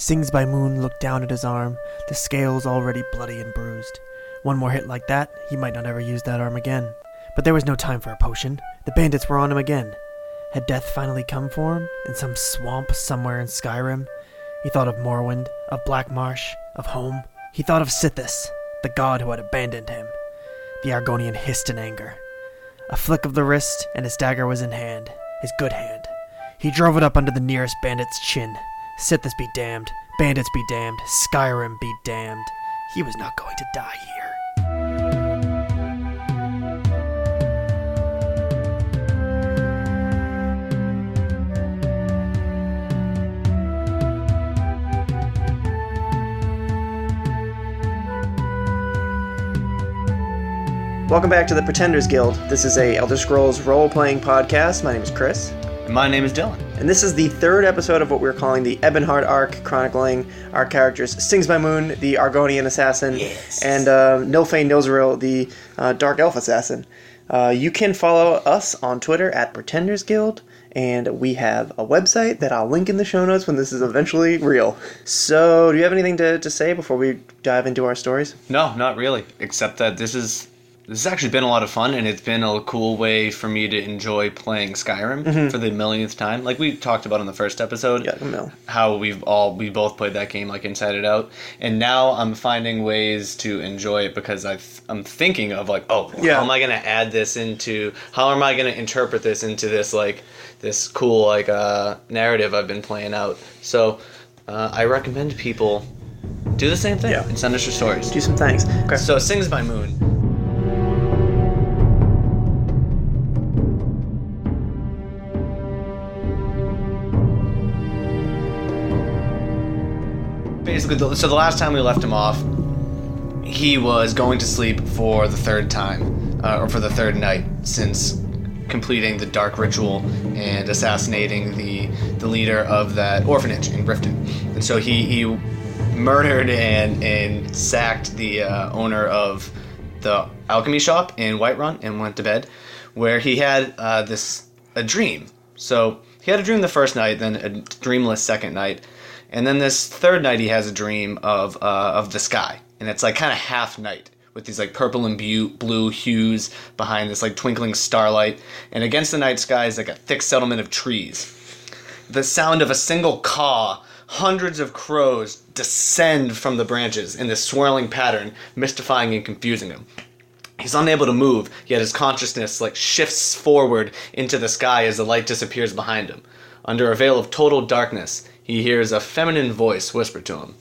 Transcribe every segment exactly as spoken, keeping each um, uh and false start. Sings by Moon looked down at his arm, the scales already bloody and bruised. One more hit like that, he might not ever use that arm again. But there was no time for a potion. The bandits were on him again. Had death finally come for him, in some swamp somewhere in Skyrim? He thought of Morrowind, of Black Marsh, of home. He thought of Sithis, the god who had abandoned him. The Argonian hissed in anger. A flick of the wrist, and his dagger was in hand, his good hand. He drove it up under the nearest bandit's chin. Sithis be damned, bandits be damned, Skyrim be damned. He was not going to die here. Welcome back to the Pretenders Guild. This is a Elder Scrolls role-playing podcast. My name is Chris. And my name is Dylan. And this is the third episode of what we're calling the Ebonheart Arc, chronicling our characters Sings by Moon, the Argonian assassin, yes. and uh, Nilfane Nilseril, the uh, Dark Elf assassin. Uh, you can follow us on Twitter at Pretenders Guild, and we have a website that I'll link in the show notes when this is eventually real. So, do you have anything to, to say before we dive into our stories? No, not really, except that this is... This has actually been a lot of fun, and it's been a cool way for me to enjoy playing Skyrim mm-hmm. for the millionth time. Like we talked about in the first episode, yeah, no. how we've all we both played that game like inside and out, and now I'm finding ways to enjoy it because I th- I'm thinking of like, oh, yeah. how am I going to add this into? How am I going to interpret this into this like this cool like uh, narrative I've been playing out? So uh, I recommend people do the same thing yeah. and send us your stories. Do some things. Okay. So Sings by Moon. Basically, so the last time we left him off, he was going to sleep for the third time, uh, or for the third night, since completing the dark ritual and assassinating the, the leader of that orphanage in Riften. And so he, he murdered and, and sacked the uh, owner of the alchemy shop in Whiterun and went to bed, where he had uh, this a dream. So he had a dream the first night, then a dreamless second night. And then this third night, he has a dream of uh, of the sky, and it's like kind of half night with these like purple and bu- blue hues behind this like twinkling starlight, and against the night sky is like a thick settlement of trees. The sound of a single caw, hundreds of crows descend from the branches in this swirling pattern, mystifying and confusing him. He's unable to move, yet his consciousness like shifts forward into the sky as the light disappears behind him. Under a veil of total darkness, he hears a feminine voice whisper to him,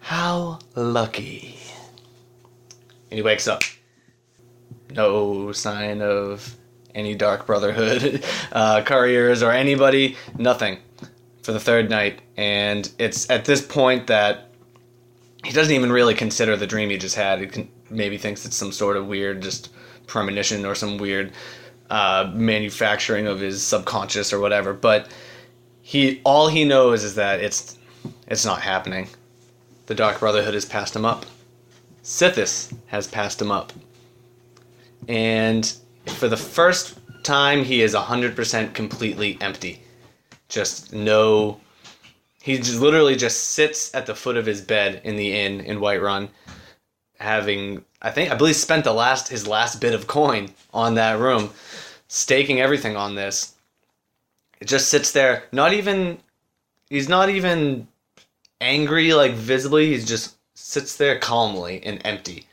"How lucky." And he wakes up. No sign of any dark brotherhood, uh, couriers, or anybody. Nothing for the third night. And it's at this point that he doesn't even really consider the dream he just had. He can, maybe thinks it's some sort of weird just premonition or some weird uh, manufacturing of his subconscious or whatever. But... He all he knows is that it's it's not happening. The Dark Brotherhood has passed him up. Sithis has passed him up. And for the first time, he is one hundred percent completely empty. Just no... He just literally just sits at the foot of his bed in the inn in Whiterun, having, I think, I believe spent the last his last bit of coin on that room, staking everything on this. It just sits there, not even, he's not even angry, like, visibly. He just sits there calmly and empty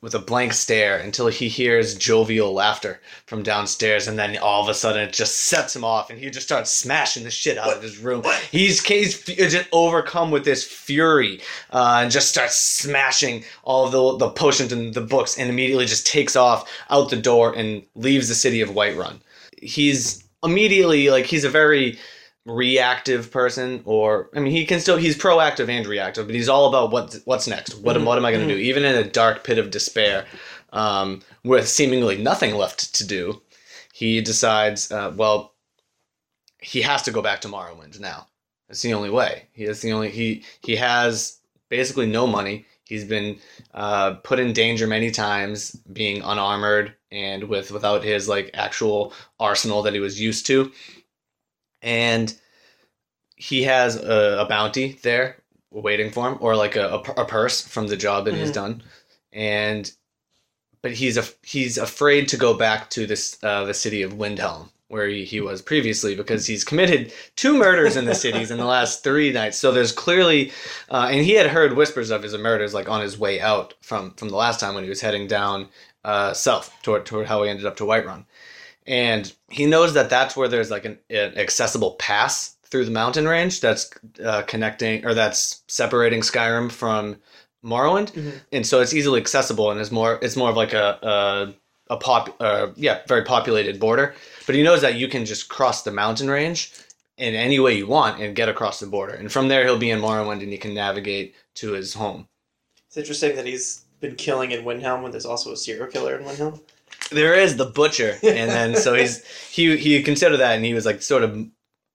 with a blank stare until he hears jovial laughter from downstairs, and then all of a sudden it just sets him off, and he just starts smashing the shit out what? of his room. What? He's, he's just overcome with this fury uh, and just starts smashing all of the, the potions and the books, and immediately just takes off out the door and leaves the city of Whiterun. He's... Immediately, like, he's a very reactive person, or, I mean, he can still, he's proactive and reactive, but he's all about what what's next. What, mm-hmm. what am I going to do? Even in a dark pit of despair, um, with seemingly nothing left to do, he decides, uh, well, he has to go back to Morrowind now. That's the only way. He is the only, he, he has basically no money. He's been uh, put in danger many times, being unarmored and with without his like actual arsenal that he was used to. And he has a, a bounty there waiting for him, or like a, a purse from the job that mm-hmm. he's done. And but he's a, he's afraid to go back to this uh, the city of Windhelm, where he, he was previously, because he's committed two murders in the cities in the last three nights. So there's clearly, uh, and he had heard whispers of his murders like on his way out from, from the last time when he was heading down uh, south toward toward how he ended up to Whiterun. And he knows that that's where there's like an, an accessible pass through the mountain range that's uh, connecting, or that's separating Skyrim from Morrowind. Mm-hmm. And so it's easily accessible, and it's more it's more of like a, a a pop, uh, yeah, very populated border. But he knows that you can just cross the mountain range in any way you want and get across the border. And from there, he'll be in Morrowind, and he can navigate to his home. It's interesting that he's been killing in Windhelm when there's also a serial killer in Windhelm. There is the butcher, and then so he's he he considered that, and he was like sort of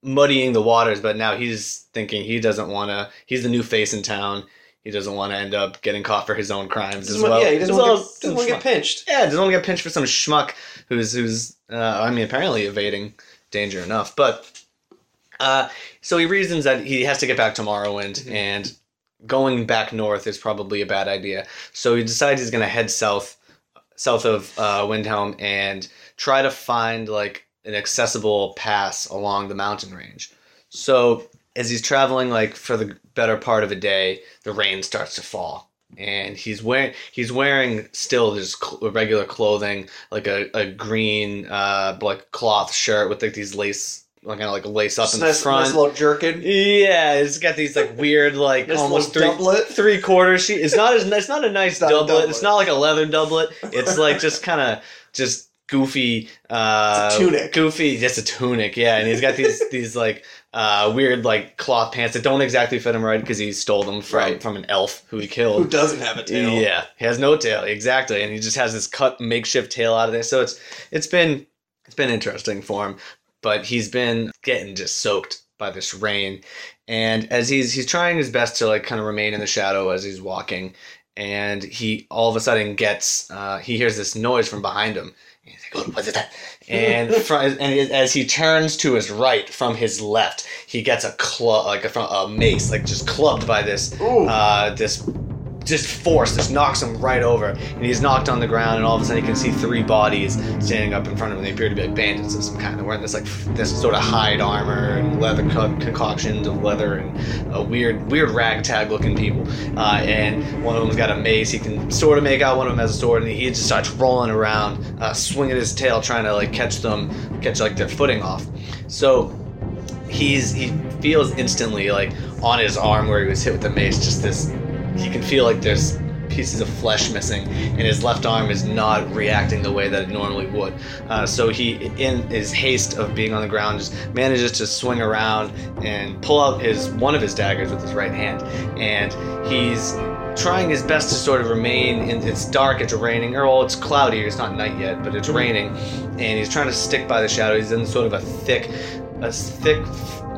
muddying the waters. But now he's thinking he doesn't want to. He's the new face in town. He doesn't want to end up getting caught for his own crimes as well. Yeah, he doesn't want to get, get pinched. Yeah, doesn't want to get pinched for some schmuck who's, who's uh, I mean, apparently evading danger enough. But, uh, so he reasons that he has to get back to Morrowind, mm-hmm. and going back north is probably a bad idea. So he decides he's going to head south, south of uh, Windhelm, and try to find, like, an accessible pass along the mountain range. So as he's traveling, like, for the better part of a day, the rain starts to fall, and he's wearing he's wearing still his cl- regular clothing, like a, a green uh like cloth shirt with like these lace, like kind of like lace up in nice, the front, nice little jerkin. Yeah, it's got these like weird like nice almost three doublet. three quarter sheet. It's not as it's not a nice not doublet. doublet. It's not like a leather doublet. It's like just kind of just goofy uh it's a tunic. Goofy, just a tunic. Yeah, and he's got these these like. Uh, weird like cloth pants that don't exactly fit him right because he stole them from, right. from an elf who he killed. Who doesn't have a tail. Yeah, he has no tail, exactly, and he just has this cut makeshift tail out of there. So it's it's been it's been interesting for him, but he's been getting just soaked by this rain, and as he's he's trying his best to like kind of remain in the shadow as he's walking, and he all of a sudden gets uh, he hears this noise from behind him. He's like, oh, what is that? And from, and as he turns to his right from his left, he gets a club, like a, a mace, like just clubbed by this, uh, this, just force. This knocks him right over, and he's knocked on the ground. And all of a sudden, he can see three bodies standing up in front of him. They appear to be like bandits of some kind. They're wearing this like this sort of hide armor and leather co- concoctions of leather and a weird, weird ragtag-looking people. Uh, and one of them's got a mace. He can sort of make out one of them has a sword, and he just starts rolling around, uh, swinging his tail, trying to like catch them, catch like their footing off. So he's he feels instantly like on his arm where he was hit with the mace, just this. He can feel like there's pieces of flesh missing, and his left arm is not reacting the way that it normally would. Uh, so he, in his haste of being on the ground, just manages to swing around and pull out his one of his daggers with his right hand. And he's trying his best to sort of remain in, it's dark, it's raining, or well, it's cloudy, it's not night yet, but it's raining. And he's trying to stick by the shadow. He's in sort of a thick, a thick...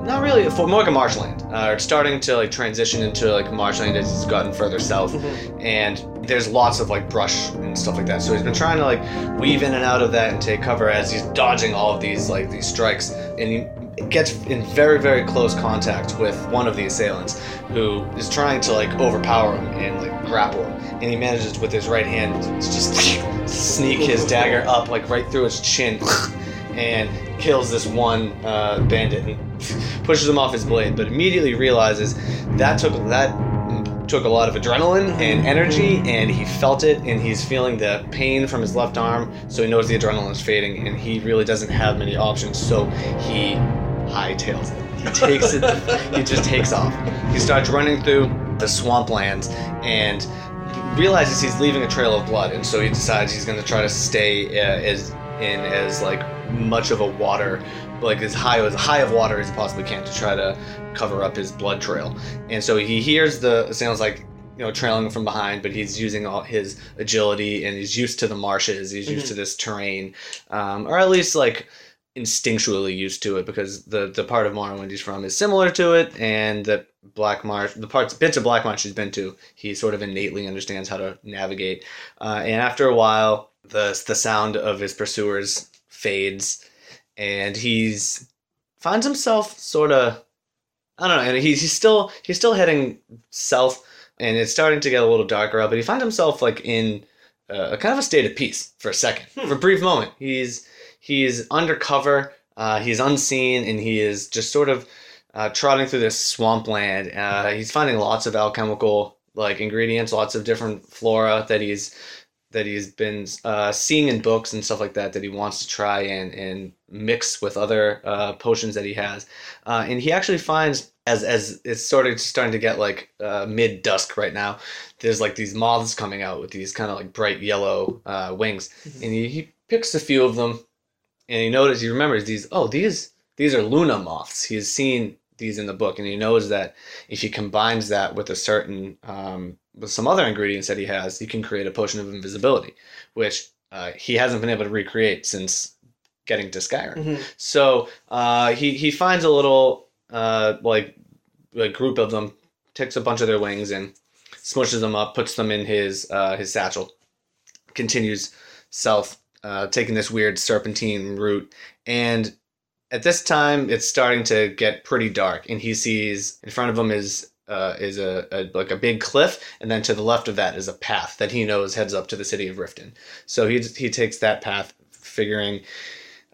Not really, for more like a marshland. Uh, it's starting to like transition into like marshland as he's gotten further south, mm-hmm. and there's lots of like brush and stuff like that. So he's been trying to like weave in and out of that and take cover as he's dodging all of these like these strikes, and he gets in very very close contact with one of the assailants, who is trying to like overpower him and like grapple him, and he manages with his right hand to just sneak his dagger up like right through his chin. And kills this one uh, bandit and pushes him off his blade, but immediately realizes that took that took a lot of adrenaline and energy, and he felt it, and he's feeling the pain from his left arm, so he knows the adrenaline is fading, and he really doesn't have many options, so he hightails it. He takes it. He just takes off. He starts running through the swamplands and realizes he's leaving a trail of blood, and so he decides he's going to try to stay uh, as in as like much of a water, like as high as high of water as he possibly can to try to cover up his blood trail. And so he hears the sounds like, you know, trailing from behind, but he's using all his agility and he's used to the marshes, he's used mm-hmm. to this terrain, um, or at least like instinctually used to it, because the, the part of Morrowind he's from is similar to it, and that Black Marsh, the parts bits of Black Marsh he's been to, he sort of innately understands how to navigate. Uh, and after a while, the the sound of his pursuers fades, and he's finds himself sort of I don't know. And he's he's still he's still heading south, and it's starting to get a little darker out. But he finds himself like in uh, kind of a state of peace for a second, hmm. for a brief moment. He's he's undercover. Uh, he's unseen, and he is just sort of uh, trotting through this swampland. Uh, he's finding lots of alchemical like ingredients, lots of different flora that he's. that he's been uh, seeing in books and stuff like that, that he wants to try and, and mix with other uh, potions that he has. Uh, and he actually finds, as as it's sort of starting to get like uh, mid-dusk right now, there's like these moths coming out with these kind of like bright yellow uh, wings. Mm-hmm. And he, he picks a few of them, and he notices, he remembers these, oh, these these are Luna moths. He has seen these in the book, and he knows that if he combines that with a certain... Um, with some other ingredients that he has, he can create a potion of invisibility, which uh, he hasn't been able to recreate since getting to Skyrim. Mm-hmm. So uh, he he finds a little uh, like like group of them, takes a bunch of their wings and smushes them up, puts them in his uh, his satchel, continues south, uh, taking this weird serpentine route. And at this time, it's starting to get pretty dark, and he sees in front of him is Uh, is a, a like a big cliff, and then to the left of that is a path that he knows heads up to the city of Riften. So he he takes that path, figuring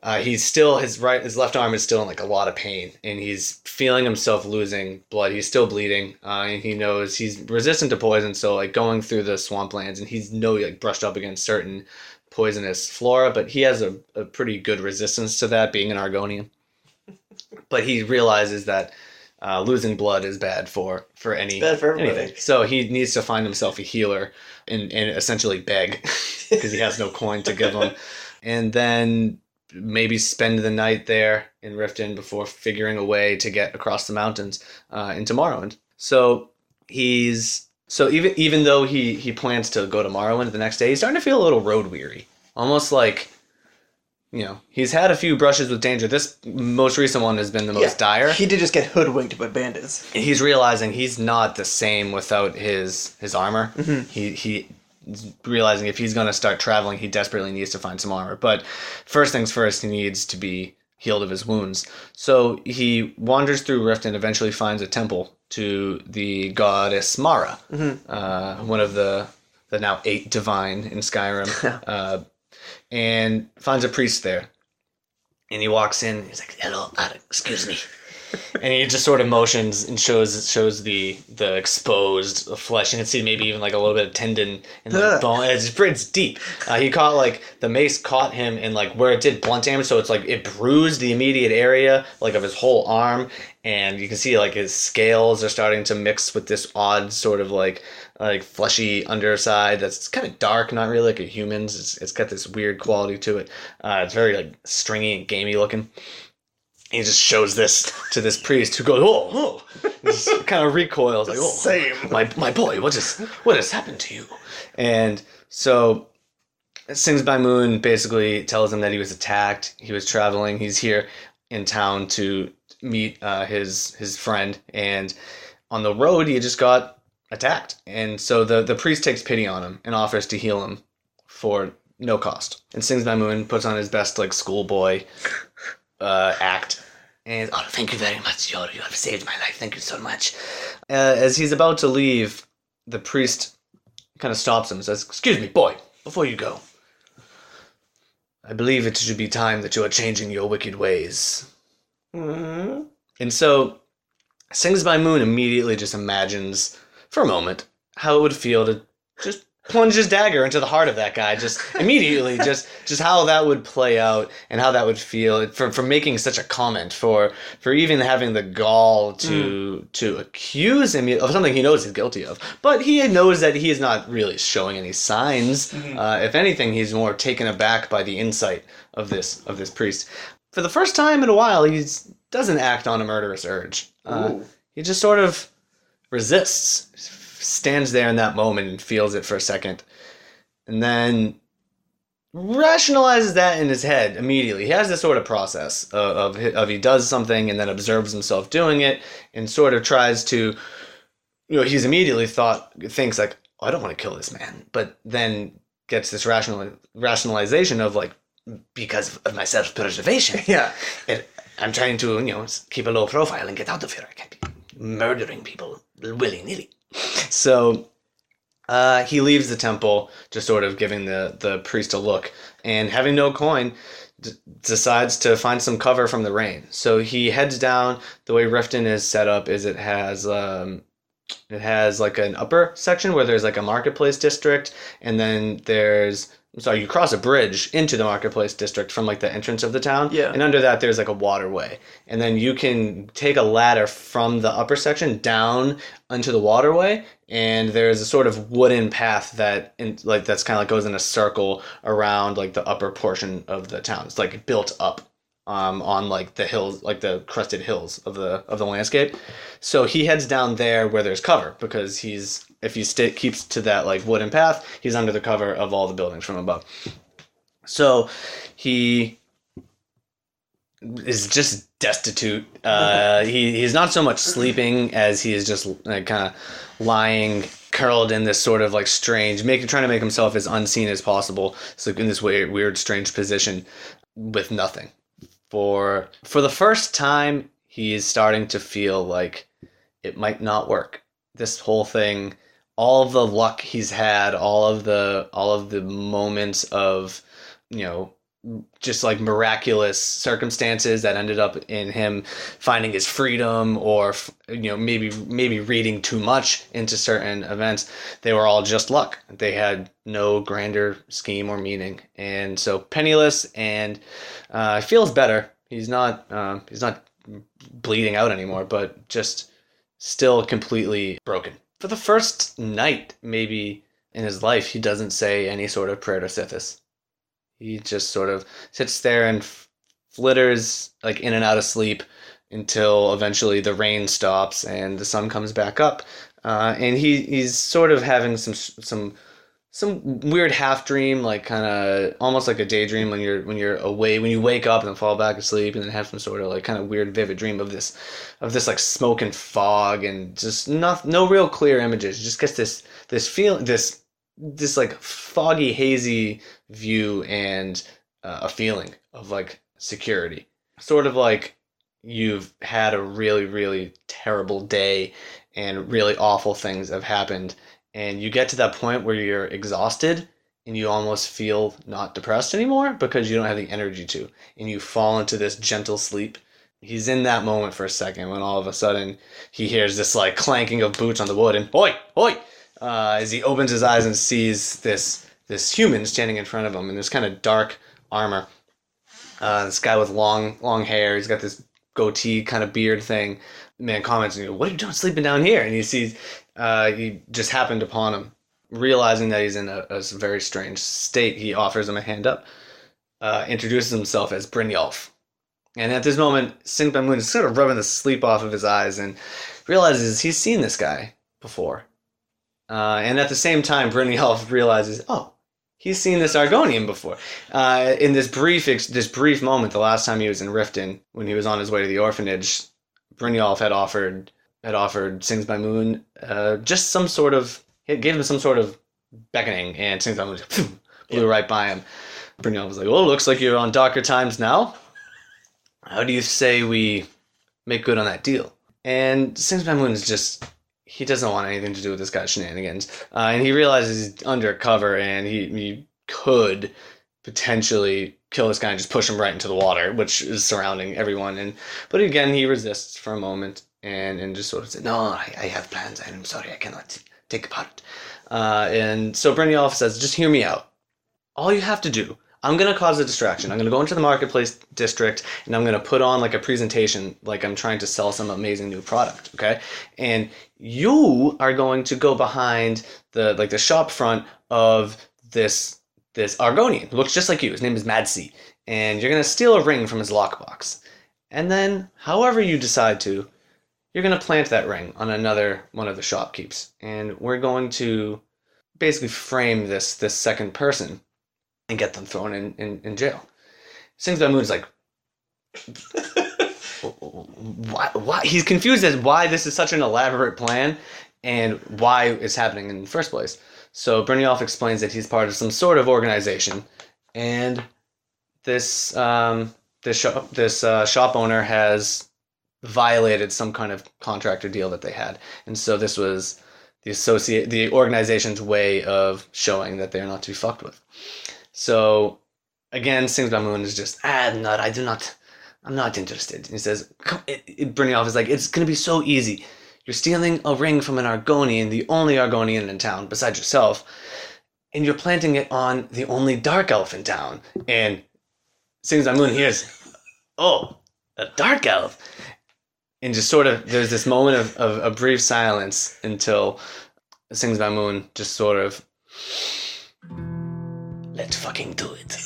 uh, he's still his right his left arm is still in like a lot of pain, and he's feeling himself losing blood. He's still bleeding, uh, and he knows he's resistant to poison. So like going through the swamplands, and he's no like brushed up against certain poisonous flora, but he has a, a pretty good resistance to that, being an Argonian. But he realizes that. Uh, losing blood is bad for for any bad for anything. So he needs to find himself a healer and, and essentially beg because he has no coin to give him, and then maybe spend the night there in Riften before figuring a way to get across the mountains uh, into Morrowind. So he's so even even though he he plans to go to Morrowind the next day, he's starting to feel a little road weary, almost like. You know, he's had a few brushes with danger. This most recent one has been the most yeah, dire. He did just get hoodwinked by bandits. And he's realizing he's not the same without his his armor. Mm-hmm. He he's realizing if he's going to start traveling, he desperately needs to find some armor. But first things first, he needs to be healed of his wounds. So he wanders through Riften and eventually finds a temple to the goddess Mara, mm-hmm. uh, one of the, the now eight divine in Skyrim. uh And finds a priest there. And he walks in. He's like, hello, excuse me. And he just sort of motions and shows shows the the exposed flesh. You can see maybe even like a little bit of tendon and like bone. It's, it's deep. Uh, he caught like, the mace caught him in like where it did blunt damage. So it's like it bruised the immediate area like of his whole arm. And you can see like his scales are starting to mix with this odd sort of like... like fleshy underside that's kind of dark, not really like a human's. It's, it's got this weird quality to it. Uh, it's very like stringy and gamey looking. He just shows this to this priest who goes, oh, oh. Just kind of recoils like, oh, same. my my boy, what is what has happened to you? And so Sings by Moon basically tells him that he was attacked. He was traveling. He's here in town to meet uh, his his friend, and on the road he just got attacked, and so the the priest takes pity on him and offers to heal him for no cost. And Sings by Moon puts on his best like schoolboy uh, act, and oh, thank you very much, Yor. You have saved my life. Thank you so much. Uh, as he's about to leave, the priest kind of stops him and says, "Excuse me, boy. Before you go, I believe it should be time that you are changing your wicked ways." Mm-hmm. And so Sings by Moon immediately just imagines, for a moment, how it would feel to just plunge his dagger into the heart of that guy, just immediately, just just how that would play out and how that would feel for, for making such a comment, for for even having the gall to mm. to accuse him of something he knows he's guilty of. But he knows that he is not really showing any signs. Mm-hmm. Uh, if anything, he's more taken aback by the insight of this of this priest. For the first time in a while, he doesn't act on a murderous urge. Uh, he just sort of resists, stands there in that moment and feels it for a second, and then rationalizes that in his head immediately. He has this sort of process of, of, of he does something and then observes himself doing it and sort of tries to, you know, he's immediately thought, thinks like, oh, I don't want to kill this man, but then gets this rational rationalization of like, because of my self-preservation. Yeah. It, I'm trying to, you know, keep a low profile and get out of here. I can't be murdering people willy-nilly. So uh, he leaves the temple, just sort of giving the, the priest a look, and having no coin, d- decides to find some cover from the rain. So he heads down. The way Riften is set up is it has... Um, It has like an upper section where there's like a marketplace district, and then there's so you cross a bridge into the marketplace district from like the entrance of the town. Yeah. And under that there's like a waterway, and then you can take a ladder from the upper section down into the waterway, and there's a sort of wooden path that in, like that's kind of like goes in a circle around like the upper portion of the town. It's like built up. Um, on like the hills, like the crested hills of the of the landscape. So he heads down there where there's cover, because he's if he st- keeps to that like wooden path, he's under the cover of all the buildings from above. So he is just destitute. Uh, he he's not so much sleeping as he is just like kind of lying, curled in this sort of like strange, making trying to make himself as unseen as possible. So in this weird, weird, strange position with nothing. For for the first time, he is starting to feel like it might not work. This whole thing, all of the luck he's had, all of the all of the moments of, you know, just like miraculous circumstances that ended up in him finding his freedom, or you know maybe maybe reading too much into certain events. They were all just luck. They had no grander scheme or meaning, and so penniless, and uh, feels better. He's not uh, he's not bleeding out anymore, but just still completely broken. For the first night, maybe in his life, he doesn't say any sort of prayer to Sithis. He just sort of sits there and flitters like in and out of sleep until eventually the rain stops and the sun comes back up. Uh, and he, he's sort of having some some some weird half dream, like kind of almost like a daydream when you're when you're away, when you wake up and then fall back asleep, and then have some sort of like kind of weird vivid dream of this of this like smoke and fog and just not no real clear images. Just gets this this feel this. this like foggy, hazy view and uh, a feeling of like security, sort of like you've had a really, really terrible day and really awful things have happened. And you get to that point where you're exhausted and you almost feel not depressed anymore because you don't have the energy to, and you fall into this gentle sleep. He's in that moment for a second when all of a sudden he hears this like clanking of boots on the wood and oi, oi, Uh, as he opens his eyes and sees this this human standing in front of him in this kind of dark armor. Uh, this guy with long long hair. He's got this goatee kind of beard thing. The man comments, and he goes, "What are you doing sleeping down here?" And he sees uh, he just happened upon him. Realizing that he's in a, a very strange state, he offers him a hand up. Uh, introduces himself as Brynjolf. And at this moment, Sings by Moon is sort of rubbing the sleep off of his eyes and realizes he's seen this guy before. Uh, and at the same time, Brynjolf realizes, oh, he's seen this Argonian before. Uh, in this brief ex- this brief moment, the last time he was in Riften, when he was on his way to the orphanage, Brynjolf had offered had offered Sings by Moon uh, just some sort of, it gave him some sort of beckoning, and Sings by Moon blew yeah. right by him. Brynjolf was like, well, looks like you're on darker times now. How do you say we make good on that deal? And Sings by Moon is just... He doesn't want anything to do with this guy's shenanigans. Uh, and he realizes he's undercover and he, he could potentially kill this guy and just push him right into the water, which is surrounding everyone. And But again, he resists for a moment and, and just sort of says, no, I, I have plans. I'm sorry, I cannot take part. Uh, and so Brynjolf says, just hear me out. All you have to do, I'm going to cause a distraction. I'm going to go into the marketplace district and I'm going to put on like a presentation like I'm trying to sell some amazing new product, okay? And you are going to go behind the like the shop front of this this Argonian. Who looks just like you. His name is Madsy. And you're going to steal a ring from his lockbox. And then, however you decide to, you're going to plant that ring on another one of the shopkeeps. And we're going to basically frame this this second person and get them thrown in, in, in jail. Sings by Moon's like, why, why? He's confused as why this is such an elaborate plan and why it's happening in the first place. So Brynjolf explains that he's part of some sort of organization, and this um, this shop this uh, shop owner has violated some kind of contract or deal that they had. And so this was the associate, the organization's way of showing that they are not to be fucked with. So again, Sings by Moon is just, ah, I'm not, I do not, I'm not interested. And he says, it, it, Brynjolf is like, it's going to be so easy. You're stealing a ring from an Argonian, the only Argonian in town besides yourself, and you're planting it on the only Dark Elf in town. And Sings by Moon hears, oh, a Dark Elf. And just sort of, there's this moment of, of a brief silence until Sings by Moon just sort of, let's fucking do it.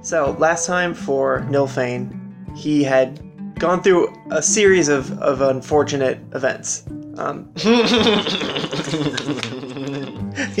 So last time for Nilfane, he had gone through a series of, of unfortunate events. Um, he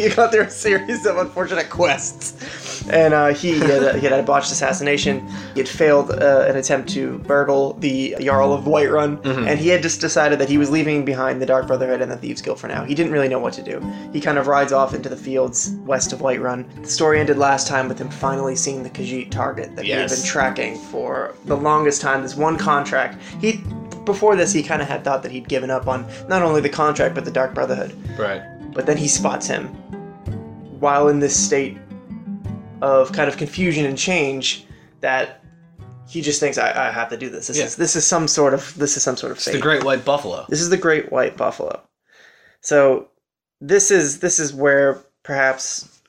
got through a series of unfortunate quests, and uh, he, had a, he had a botched assassination. He had failed uh, an attempt to burgle the Jarl of Whiterun, mm-hmm. and he had just decided that he was leaving behind the Dark Brotherhood and the Thieves Guild for now. He didn't really know what to do. He kind of rides off into the fields west of Whiterun. The story ended last time with him finally seeing the Khajiit target that yes. he had been tracking for the longest time. This one contract, he before this he kind of had thought that he'd given up on not only the contract but the Dark Brotherhood. Right. But then he spots him while in this state of kind of confusion and change that he just thinks, I, I have to do this. This, yeah. is, this is some sort of this is some sort of fate. It's the Great White Buffalo. This is the Great White Buffalo. So this is this is where perhaps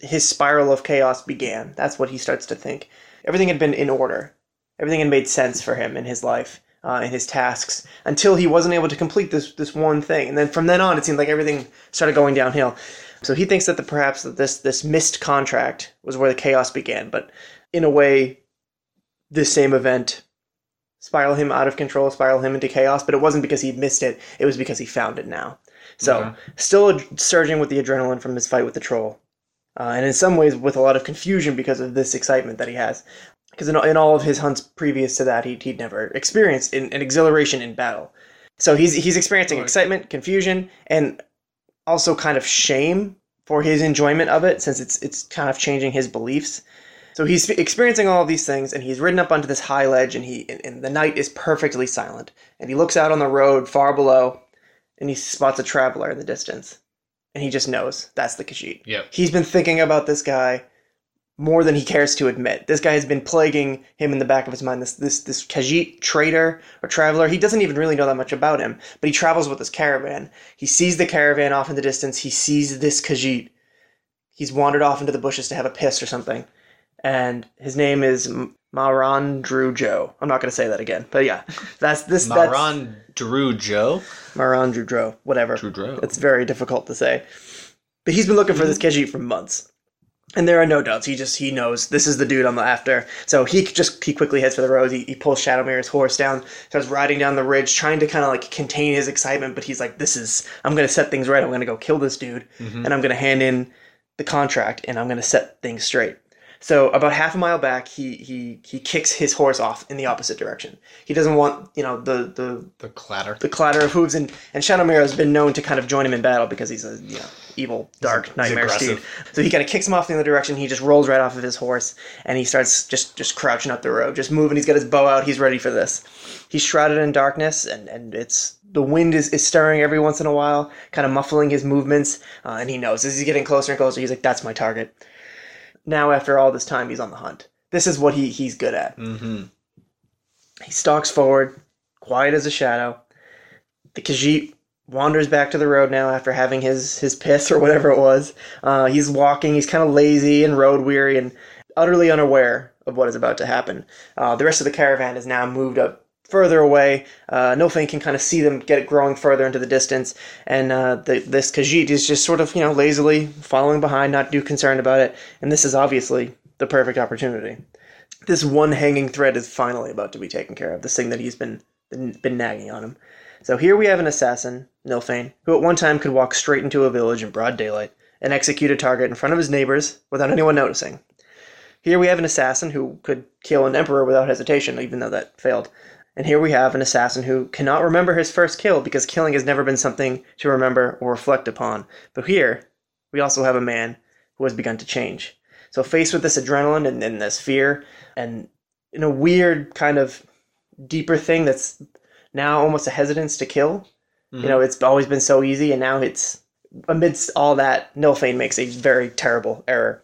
his spiral of chaos began. That's what he starts to think. Everything had been in order. Everything had made sense for him in his life. Uh, in his tasks, until he wasn't able to complete this this one thing. And then from then on, it seemed like everything started going downhill. So he thinks that the, perhaps that this, this missed contract was where the chaos began. But in a way, this same event spiraled him out of control, spiraled him into chaos, but it wasn't because he missed it. It was because he found it now. So yeah. still ad- surging with the adrenaline from his fight with the troll. Uh, and in some ways with a lot of confusion because of this excitement that he has. Because in, in all of his hunts previous to that, he, he'd never experienced an, an exhilaration in battle. So he's he's experiencing excitement, confusion, and also kind of shame for his enjoyment of it, since it's it's kind of changing his beliefs. So he's experiencing all of these things, and he's ridden up onto this high ledge, and he and, and the night is perfectly silent. And he looks out on the road far below, and he spots a traveler in the distance. And he just knows that's the Khajiit. Yep. He's been thinking about this guy more than he cares to admit. This guy has been plaguing him in the back of his mind. This this this Khajiit trader or traveler, he doesn't even really know that much about him, but he travels with this caravan. He sees the caravan off in the distance. He sees this Khajiit. He's wandered off into the bushes to have a piss or something. And his name is Maran Drew Joe. I'm not going to say that again, but yeah. That's this. Maran that's, Drew Joe? Maran Drew Joe, whatever. Drew Joe. It's very difficult to say. But he's been looking for this Khajiit for months. And there are no doubts. He just, he knows this is the dude I'm after. So he just, he quickly heads for the road. He, he pulls Shadowmere's horse down, starts riding down the ridge, trying to kind of like contain his excitement. But he's like, this is, I'm going to set things right. I'm going to go kill this dude. Mm-hmm. And I'm going to hand in the contract and I'm going to set things straight. So about half a mile back, he, he, he kicks his horse off in the opposite direction. He doesn't want, you know, the, the, the clatter, the clatter of hooves, and, and Shadowmere has been known to kind of join him in battle because he's a, you know, evil, dark nightmare steed. So he kind of kicks him off in the other direction. He just rolls right off of his horse and he starts just, just crouching up the road, just moving. He's got his bow out. He's ready for this. He's shrouded in darkness and, and it's, the wind is, is stirring every once in a while, kind of muffling his movements. Uh, and he knows as he's getting closer and closer, he's like, that's my target. Now, after all this time, he's on the hunt. This is what he, he's good at. Mm-hmm. He stalks forward, quiet as a shadow. The Khajiit wanders back to the road now after having his, his piss or whatever it was. Uh, he's walking. He's kind of lazy and road-weary and utterly unaware of what is about to happen. Uh, the rest of the caravan is now moved up further away. Uh, Nilfane can kind of see them get growing further into the distance, and uh, the, this Khajiit is just sort of, you know, lazily following behind, not too concerned about it, and this is obviously the perfect opportunity. This one hanging thread is finally about to be taken care of, this thing that he's been been nagging on him. So here we have an assassin, Nilfane, who at one time could walk straight into a village in broad daylight and execute a target in front of his neighbors without anyone noticing. Here we have an assassin who could kill an emperor without hesitation, even though that failed. And here we have an assassin who cannot remember his first kill because killing has never been something to remember or reflect upon. But here, we also have a man who has begun to change. So faced with this adrenaline and, and this fear, and in a weird kind of deeper thing that's now almost a hesitance to kill, mm-hmm. you know, it's always been so easy, and now it's, amidst all that, Nilfane makes a very terrible error.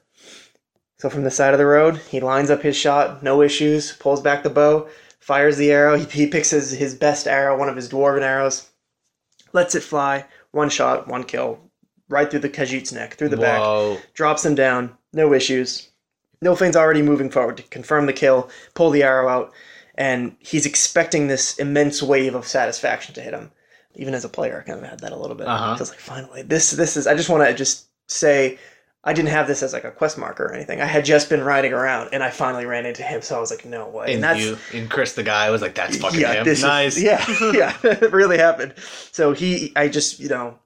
So from the side of the road, he lines up his shot, no issues, pulls back the bow, fires the arrow. He, he picks his, his best arrow, one of his dwarven arrows, lets it fly, one shot, one kill, right through the Khajiit's neck, through the Whoa. back, drops him down, no issues. Nilfane's already moving forward to confirm the kill, pull the arrow out, and he's expecting this immense wave of satisfaction to hit him. Even as a player, I kind of had that a little bit. Uh-huh. I was like, finally, this this is, I just want to just say, I didn't have this as like a quest marker or anything. I had just been riding around and I finally ran into him. So I was like, no way. And, and that's, you and Chris, the guy, was like, that's fucking yeah, him. This nice. Is, yeah. Yeah. It really happened. So he, I just, you know,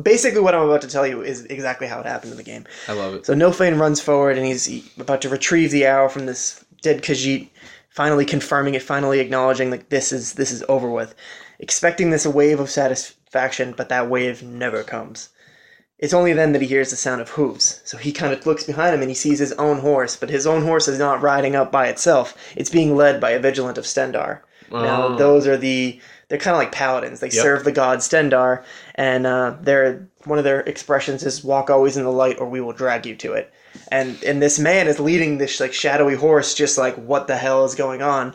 basically what I'm about to tell you is exactly how it happened in the game. I love it. So Nilfane runs forward and he's about to retrieve the arrow from this dead Khajiit, finally confirming it, finally acknowledging like this is, this is over with, expecting this wave of satisfaction, but that wave never comes. It's only then that he hears the sound of hooves. So he kind of looks behind him and he sees his own horse, but his own horse is not riding up by itself. It's being led by a Vigilant of Stendarr. Oh. Now, those are the... They're kind of like paladins. They yep. serve the god Stendarr, and uh, they're, one of their expressions is, walk always in the light or we will drag you to it. And and this man is leading this like shadowy horse, just like, what the hell is going on?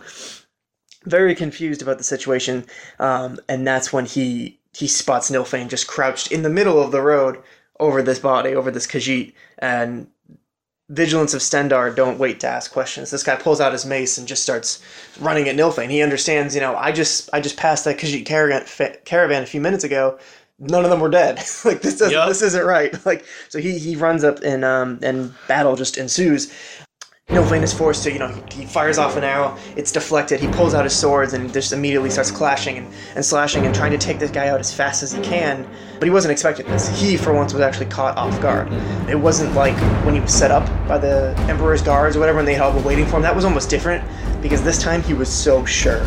Very confused about the situation, um, and that's when he... He spots Nilfane just crouched in the middle of the road over this body, over this Khajiit, and Vigilance of Stendarr don't wait to ask questions. This guy pulls out his mace and just starts running at Nilfane. He understands, you know, I just I just passed that Khajiit caravan, caravan a few minutes ago. None of them were dead. Like, this doesn't, yep. this isn't right. Like, so he, he runs up and um and battle just ensues. Nilfane is forced to, you know, he, he fires off an arrow, it's deflected, he pulls out his swords and just immediately starts clashing and, and slashing and trying to take this guy out as fast as he can, but he wasn't expecting this. He, for once, was actually caught off guard. It wasn't like when he was set up by the Emperor's guards or whatever and they all were waiting for him. That was almost different, because this time he was so sure.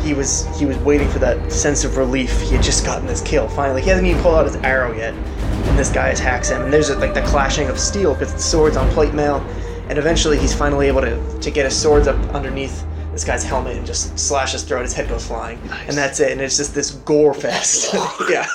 He was he was waiting for that sense of relief. He had just gotten this kill, finally. He hasn't even pulled out his arrow yet, and this guy attacks him, and there's like the clashing of steel, because the sword's on plate mail. And eventually he's finally able to, to get his swords up underneath this guy's helmet and just slash his throat, his head goes flying. Nice. And that's it, and it's just this gore fest. yeah.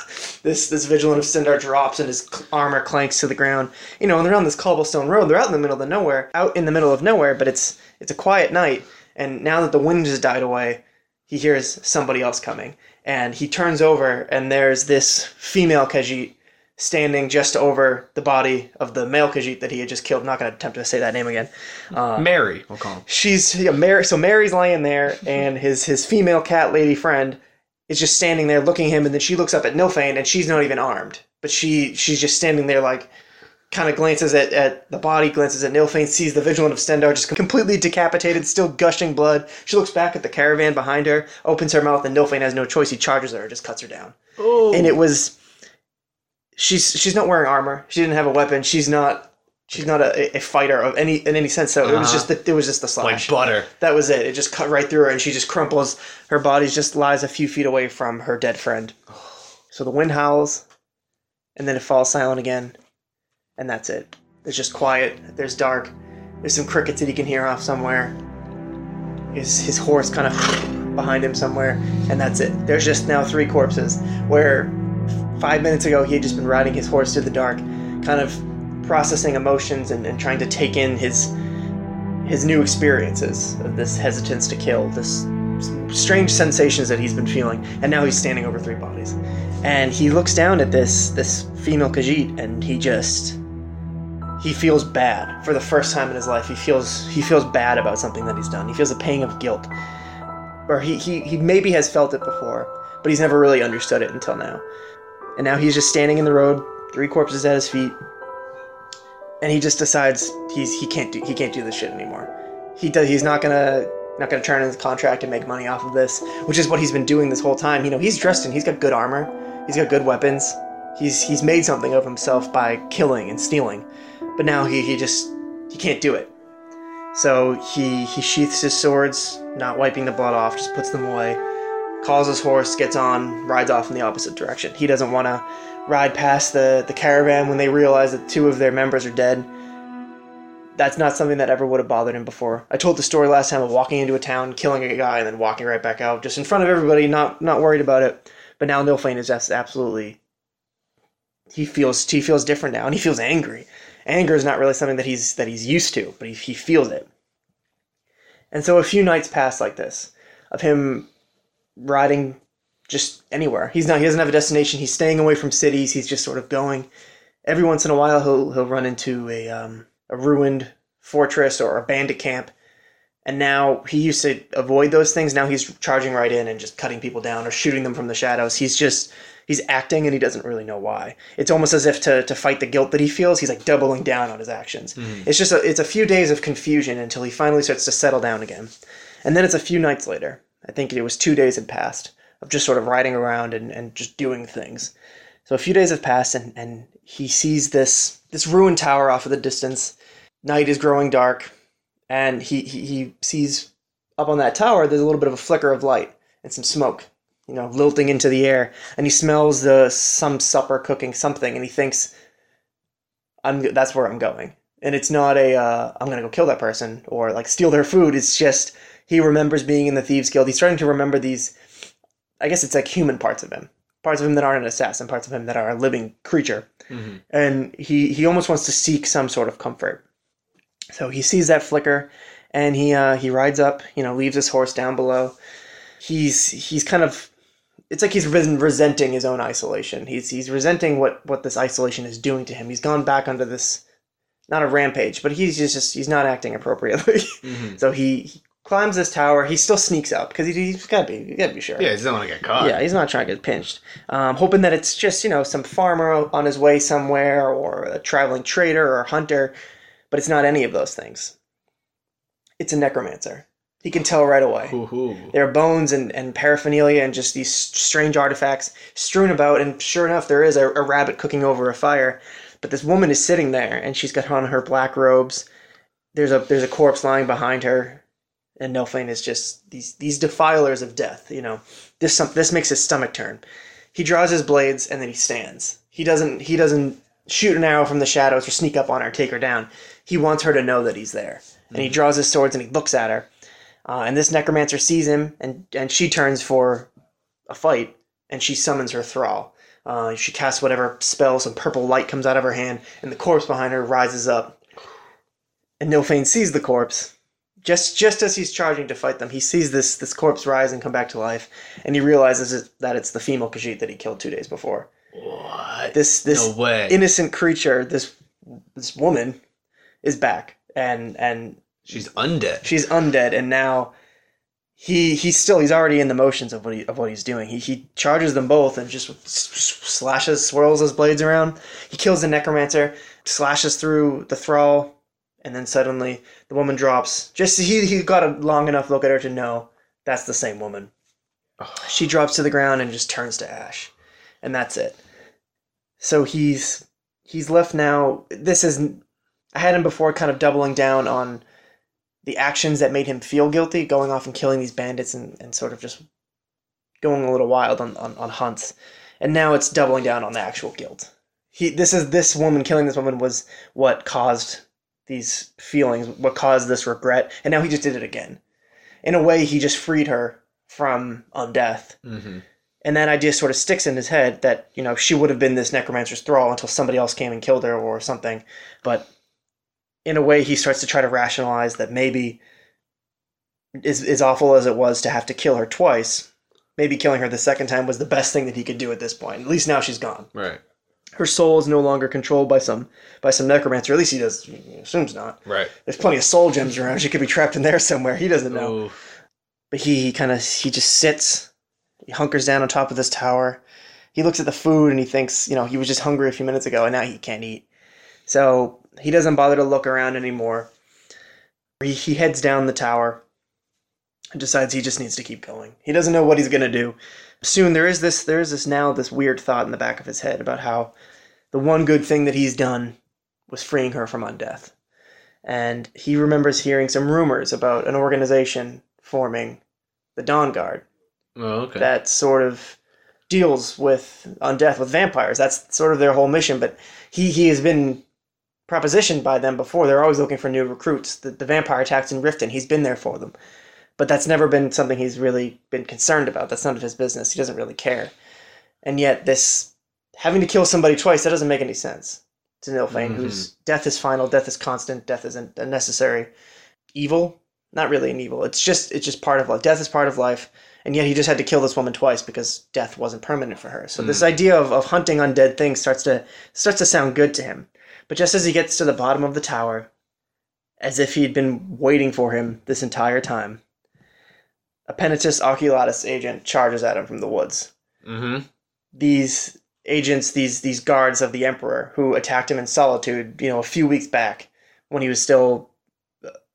This this Vigilant of Stendarr drops and his armor clanks to the ground. You know, and they're on this cobblestone road, they're out in the middle of nowhere, out in the middle of nowhere, but it's it's a quiet night, and now that the wind has died away, he hears somebody else coming. And he turns over, and there's this female Khajiit standing just over the body of the male Khajiit that he had just killed. I'm not going to attempt to say that name again. Uh, Mary, we'll call him. She's, yeah, Mary, so Mary's laying there, and his, his female cat lady friend is just standing there looking at him, and then she looks up at Nilfane, and she's not even armed. But she she's just standing there, like, kind of glances at, at the body, glances at Nilfane, sees the Vigilant of Stendarr just completely decapitated, still gushing blood. She looks back at the caravan behind her, opens her mouth, and Nilfane has no choice. He charges her, just cuts her down. Oh. And it was... She's she's not wearing armor. She didn't have a weapon. She's not she's not a, a fighter of any in any sense. So uh-huh. it was just the, it was just the slash. Like butter. That was it. It just cut right through her, and she just crumples. Her body just lies a few feet away from her dead friend. So the wind howls, and then it falls silent again, and that's it. It's just quiet. There's dark. There's some crickets that he can hear off somewhere. His his horse kind of behind him somewhere, and that's it. There's just now three corpses where. Five minutes ago, he had just been riding his horse through the dark, kind of processing emotions and, and trying to take in his his new experiences of this hesitance to kill, this strange sensations that he's been feeling, and now he's standing over three bodies. And he looks down at this this female Khajiit, and he just... He feels bad. For the first time in his life, he feels he feels bad about something that he's done. He feels a pang of guilt. Or he, he, he maybe has felt it before, but he's never really understood it until now. And now he's just standing in the road, three corpses at his feet, and he just decides he's he can't do he can't do this shit anymore. He does he's not gonna not gonna turn in his contract and make money off of this, which is what he's been doing this whole time. You know, he's dressed in, he's got good armor, he's got good weapons, he's he's made something of himself by killing and stealing, but now he he just he can't do it. So he, he sheaths his swords, not wiping the blood off, just puts them away, calls his horse, gets on, rides off in the opposite direction. He doesn't want to ride past the, the caravan when they realize that two of their members are dead. That's not something that ever would have bothered him before. I told the story last time of walking into a town, killing a guy, and then walking right back out, just in front of everybody, not not worried about it. But now Nilfane is just absolutely... He feels he feels different now, and he feels angry. Anger is not really something that he's that he's used to, but he, he feels it. And so a few nights pass like this, of him riding just anywhere. He's not. He doesn't have a destination. He's staying away from cities. He's just sort of going. Every once in a while, he'll he'll run into a... Um, a ruined fortress or a bandit camp. And now he used to avoid those things. Now he's charging right in and just cutting people down or shooting them from the shadows. He's just, he's acting and he doesn't really know why. It's almost as if to, to fight the guilt that he feels, he's like doubling down on his actions. Mm. It's just, a, it's a few days of confusion until he finally starts to settle down again. And then it's a few nights later. I think it was two days had passed of just sort of riding around and, and just doing things. So a few days have passed and, and he sees this, this ruined tower off of the distance. Night is growing dark, and he, he, he sees up on that tower there's a little bit of a flicker of light and some smoke, you know, lilting into the air. And he smells the some supper cooking something, and he thinks, "I'm that's where I'm going." And it's not a uh, I'm gonna go kill that person or like steal their food. It's just he remembers being in the Thieves Guild. He's starting to remember these. I guess it's like human parts of him, parts of him that aren't an assassin, parts of him that are a living creature, mm-hmm. and he he almost wants to seek some sort of comfort. So he sees that flicker, and he uh, he rides up. You know, leaves his horse down below. He's he's kind of, it's like he's risen, resenting his own isolation. He's he's resenting what, what this isolation is doing to him. He's gone back under this, not a rampage, but he's just, just he's not acting appropriately. Mm-hmm. So he, he climbs this tower. He still sneaks up because he, he's got to be he's got to be sure. Yeah, he doesn't want to get caught. Yeah, he's not trying to get pinched. Um, hoping that it's just, you know, some farmer on his way somewhere or a traveling trader or hunter. But it's not any of those things. It's a necromancer. He can tell right away. Ooh-hoo. There are bones and, and paraphernalia and just these strange artifacts strewn about. And sure enough, there is a, a rabbit cooking over a fire. But this woman is sitting there, and she's got on her black robes. There's a there's a corpse lying behind her. And Nilfane is just these these defilers of death. You know, this some, this makes his stomach turn. He draws his blades, and then he stands. He doesn't he doesn't shoot an arrow from the shadows or sneak up on her, take her down. He wants her to know that he's there. And he draws his swords and he looks at her. Uh, and this necromancer sees him, and, and she turns for a fight, and she summons her thrall. Uh, she casts whatever spell, some purple light comes out of her hand, and the corpse behind her rises up. And Nilfane sees the corpse. Just just as he's charging to fight them, he sees this, this corpse rise and come back to life, and he realizes that it's the female Khajiit that he killed two days before. What? This, this no way. Innocent creature, this this woman... is back, and and she's undead. She's undead, and now he he's still he's already in the motions of what he, of what he's doing. He he charges them both and just slashes, swirls his blades around. He kills the necromancer, slashes through the thrall, and then suddenly the woman drops. Just he he got a long enough look at her to know that's the same woman. Oh. She drops to the ground and just turns to ash, and that's it. So he's he's left now. This is. I had him before kind of doubling down on the actions that made him feel guilty, going off and killing these bandits and, and sort of just going a little wild on, on, on hunts. And now it's doubling down on the actual guilt. He this is this woman, killing this woman was what caused these feelings, what caused this regret, and now he just did it again. In a way, he just freed her from undeath. Mm-hmm. And that idea sort of sticks in his head that, you know, she would have been this necromancer's thrall until somebody else came and killed her or something. But in a way, he starts to try to rationalize that maybe, as, as awful as it was to have to kill her twice, maybe killing her the second time was the best thing that he could do at this point. At least now she's gone. Right. Her soul is no longer controlled by some by some necromancer. At least he does he assumes not. Right. There's plenty of soul gems around. She could be trapped in there somewhere. He doesn't know. Ooh. But he, he kind of he just sits. He hunkers down on top of this tower. He looks at the food and he thinks, you know, he was just hungry a few minutes ago and now he can't eat. So he doesn't bother to look around anymore. He, he heads down the tower and decides he just needs to keep going. He doesn't know what he's going to do. Soon there is this, there is this now, this weird thought in the back of his head about how the one good thing that he's done was freeing her from undeath. and he remembers hearing some rumors about an organization forming, the Dawn Guard. Oh, okay. That sort of deals with undeath, with vampires. That's sort of their whole mission, but he, he has been propositioned by them before. They're always looking for new recruits. The, the vampire attacks in Riften, he's been there for them. But that's never been something he's really been concerned about. That's none of his business. He doesn't really care. And yet this, having to kill somebody twice, that doesn't make any sense to Nilfane, mm-hmm. whose death is final, death is constant, death isn't necessary. Evil? Not really an evil. It's just it's just part of life. Death is part of life. And yet he just had to kill this woman twice because death wasn't permanent for her. So mm. this idea of, of hunting undead things starts to starts to sound good to him. But just as he gets to the bottom of the tower, as if he'd been waiting for him this entire time, a Penitus Oculatus agent charges at him from the woods. Mm-hmm. These agents, these these guards of the Emperor who attacked him in solitude, you know, a few weeks back when he was still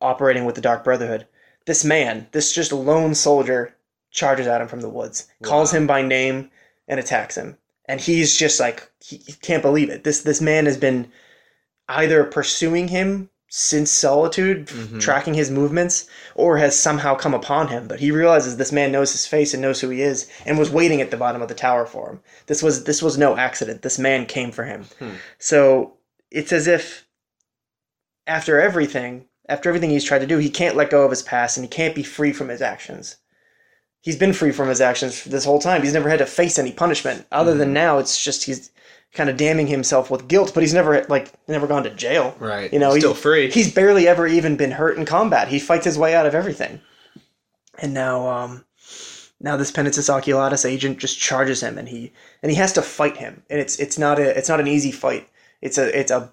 operating with the Dark Brotherhood. This man, this just lone soldier, charges at him from the woods, calls wow. him by name, and attacks him. And he's just like, he, he can't believe it. This this man has been either pursuing him since solitude, mm-hmm. tracking his movements, or has somehow come upon him. But he realizes this man knows his face and knows who he is, and was waiting at the bottom of the tower for him. This was this was no accident. This man came for him. Hmm. So it's as if after everything, after everything he's tried to do, he can't let go of his past, and he can't be free from his actions. He's been free from his actions this whole time. He's never had to face any punishment. Other mm. than now, it's just he's kind of damning himself with guilt, but he's never like never gone to jail. Right. You know, he's still he's, free. He's barely ever even been hurt in combat. He fights his way out of everything. And now um, now this Penitus Oculatus agent just charges him, and he and he has to fight him. And it's it's not a it's not an easy fight. It's a it's a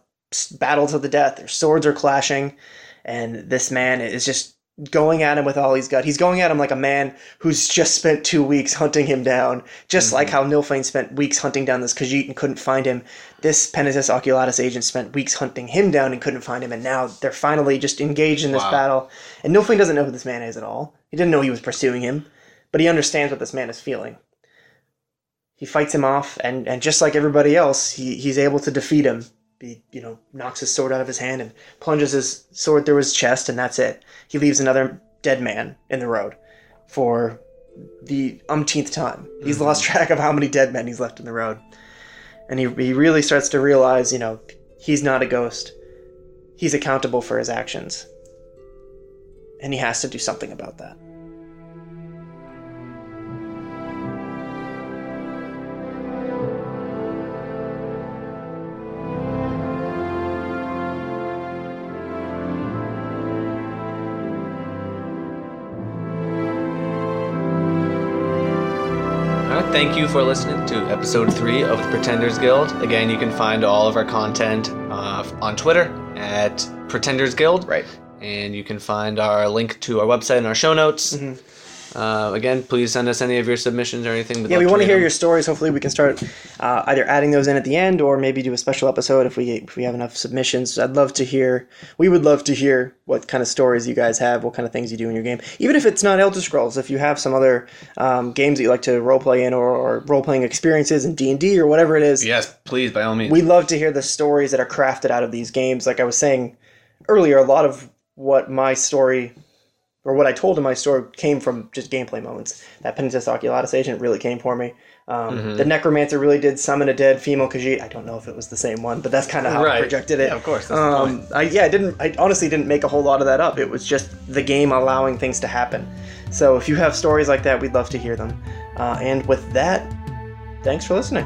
battle to the death. Their swords are clashing, and this man is just going at him with all he's got. He's going at him like a man who's just spent two weeks hunting him down, just mm-hmm. like how Nilfane spent weeks hunting down this Khajiit and couldn't find him. This Penitus Oculatus agent spent weeks hunting him down and couldn't find him, and now they're finally just engaged in this wow. battle. And Nilfane doesn't know who this man is at all. He didn't know he was pursuing him, but he understands what this man is feeling. He fights him off, and, and just like everybody else, he, he's able to defeat him. He, you know, knocks his sword out of his hand and plunges his sword through his chest, and that's it. He leaves another dead man in the road for the umpteenth time. Mm-hmm. He's lost track of how many dead men he's left in the road. And he, he really starts to realize, you know, he's not a ghost. He's accountable for his actions. And he has to do something about that. Thank you for listening to episode three of the Pretenders Guild. Again, you can find all of our content uh, on Twitter at Pretenders Guild. Right. And you can find our link to our website in our show notes. Mm-hmm. Uh, again, please send us any of your submissions or anything. We'd yeah, we want to hear them. Your stories. Hopefully we can start uh, either adding those in at the end or maybe do a special episode if we if we have enough submissions. I'd love to hear, we would love to hear what kind of stories you guys have, what kind of things you do in your game. Even if it's not Elder Scrolls, if you have some other um, games that you like to roleplay in or, or role-playing experiences in D and D or whatever it is. Yes, please, by all means. We love to hear the stories that are crafted out of these games. Like I was saying earlier, a lot of what my story, or what I told in my story, came from just gameplay moments. That Penitus Oculatus agent really came for me. Um, mm-hmm. The Necromancer really did summon a dead female Khajiit. I don't know if it was the same one, but that's kind of how right. I projected it. Yeah, of course. That's um, the point. I, yeah, I didn't. I honestly didn't make a whole lot of that up. It was just the game allowing things to happen. So if you have stories like that, we'd love to hear them. Uh, and with that, thanks for listening.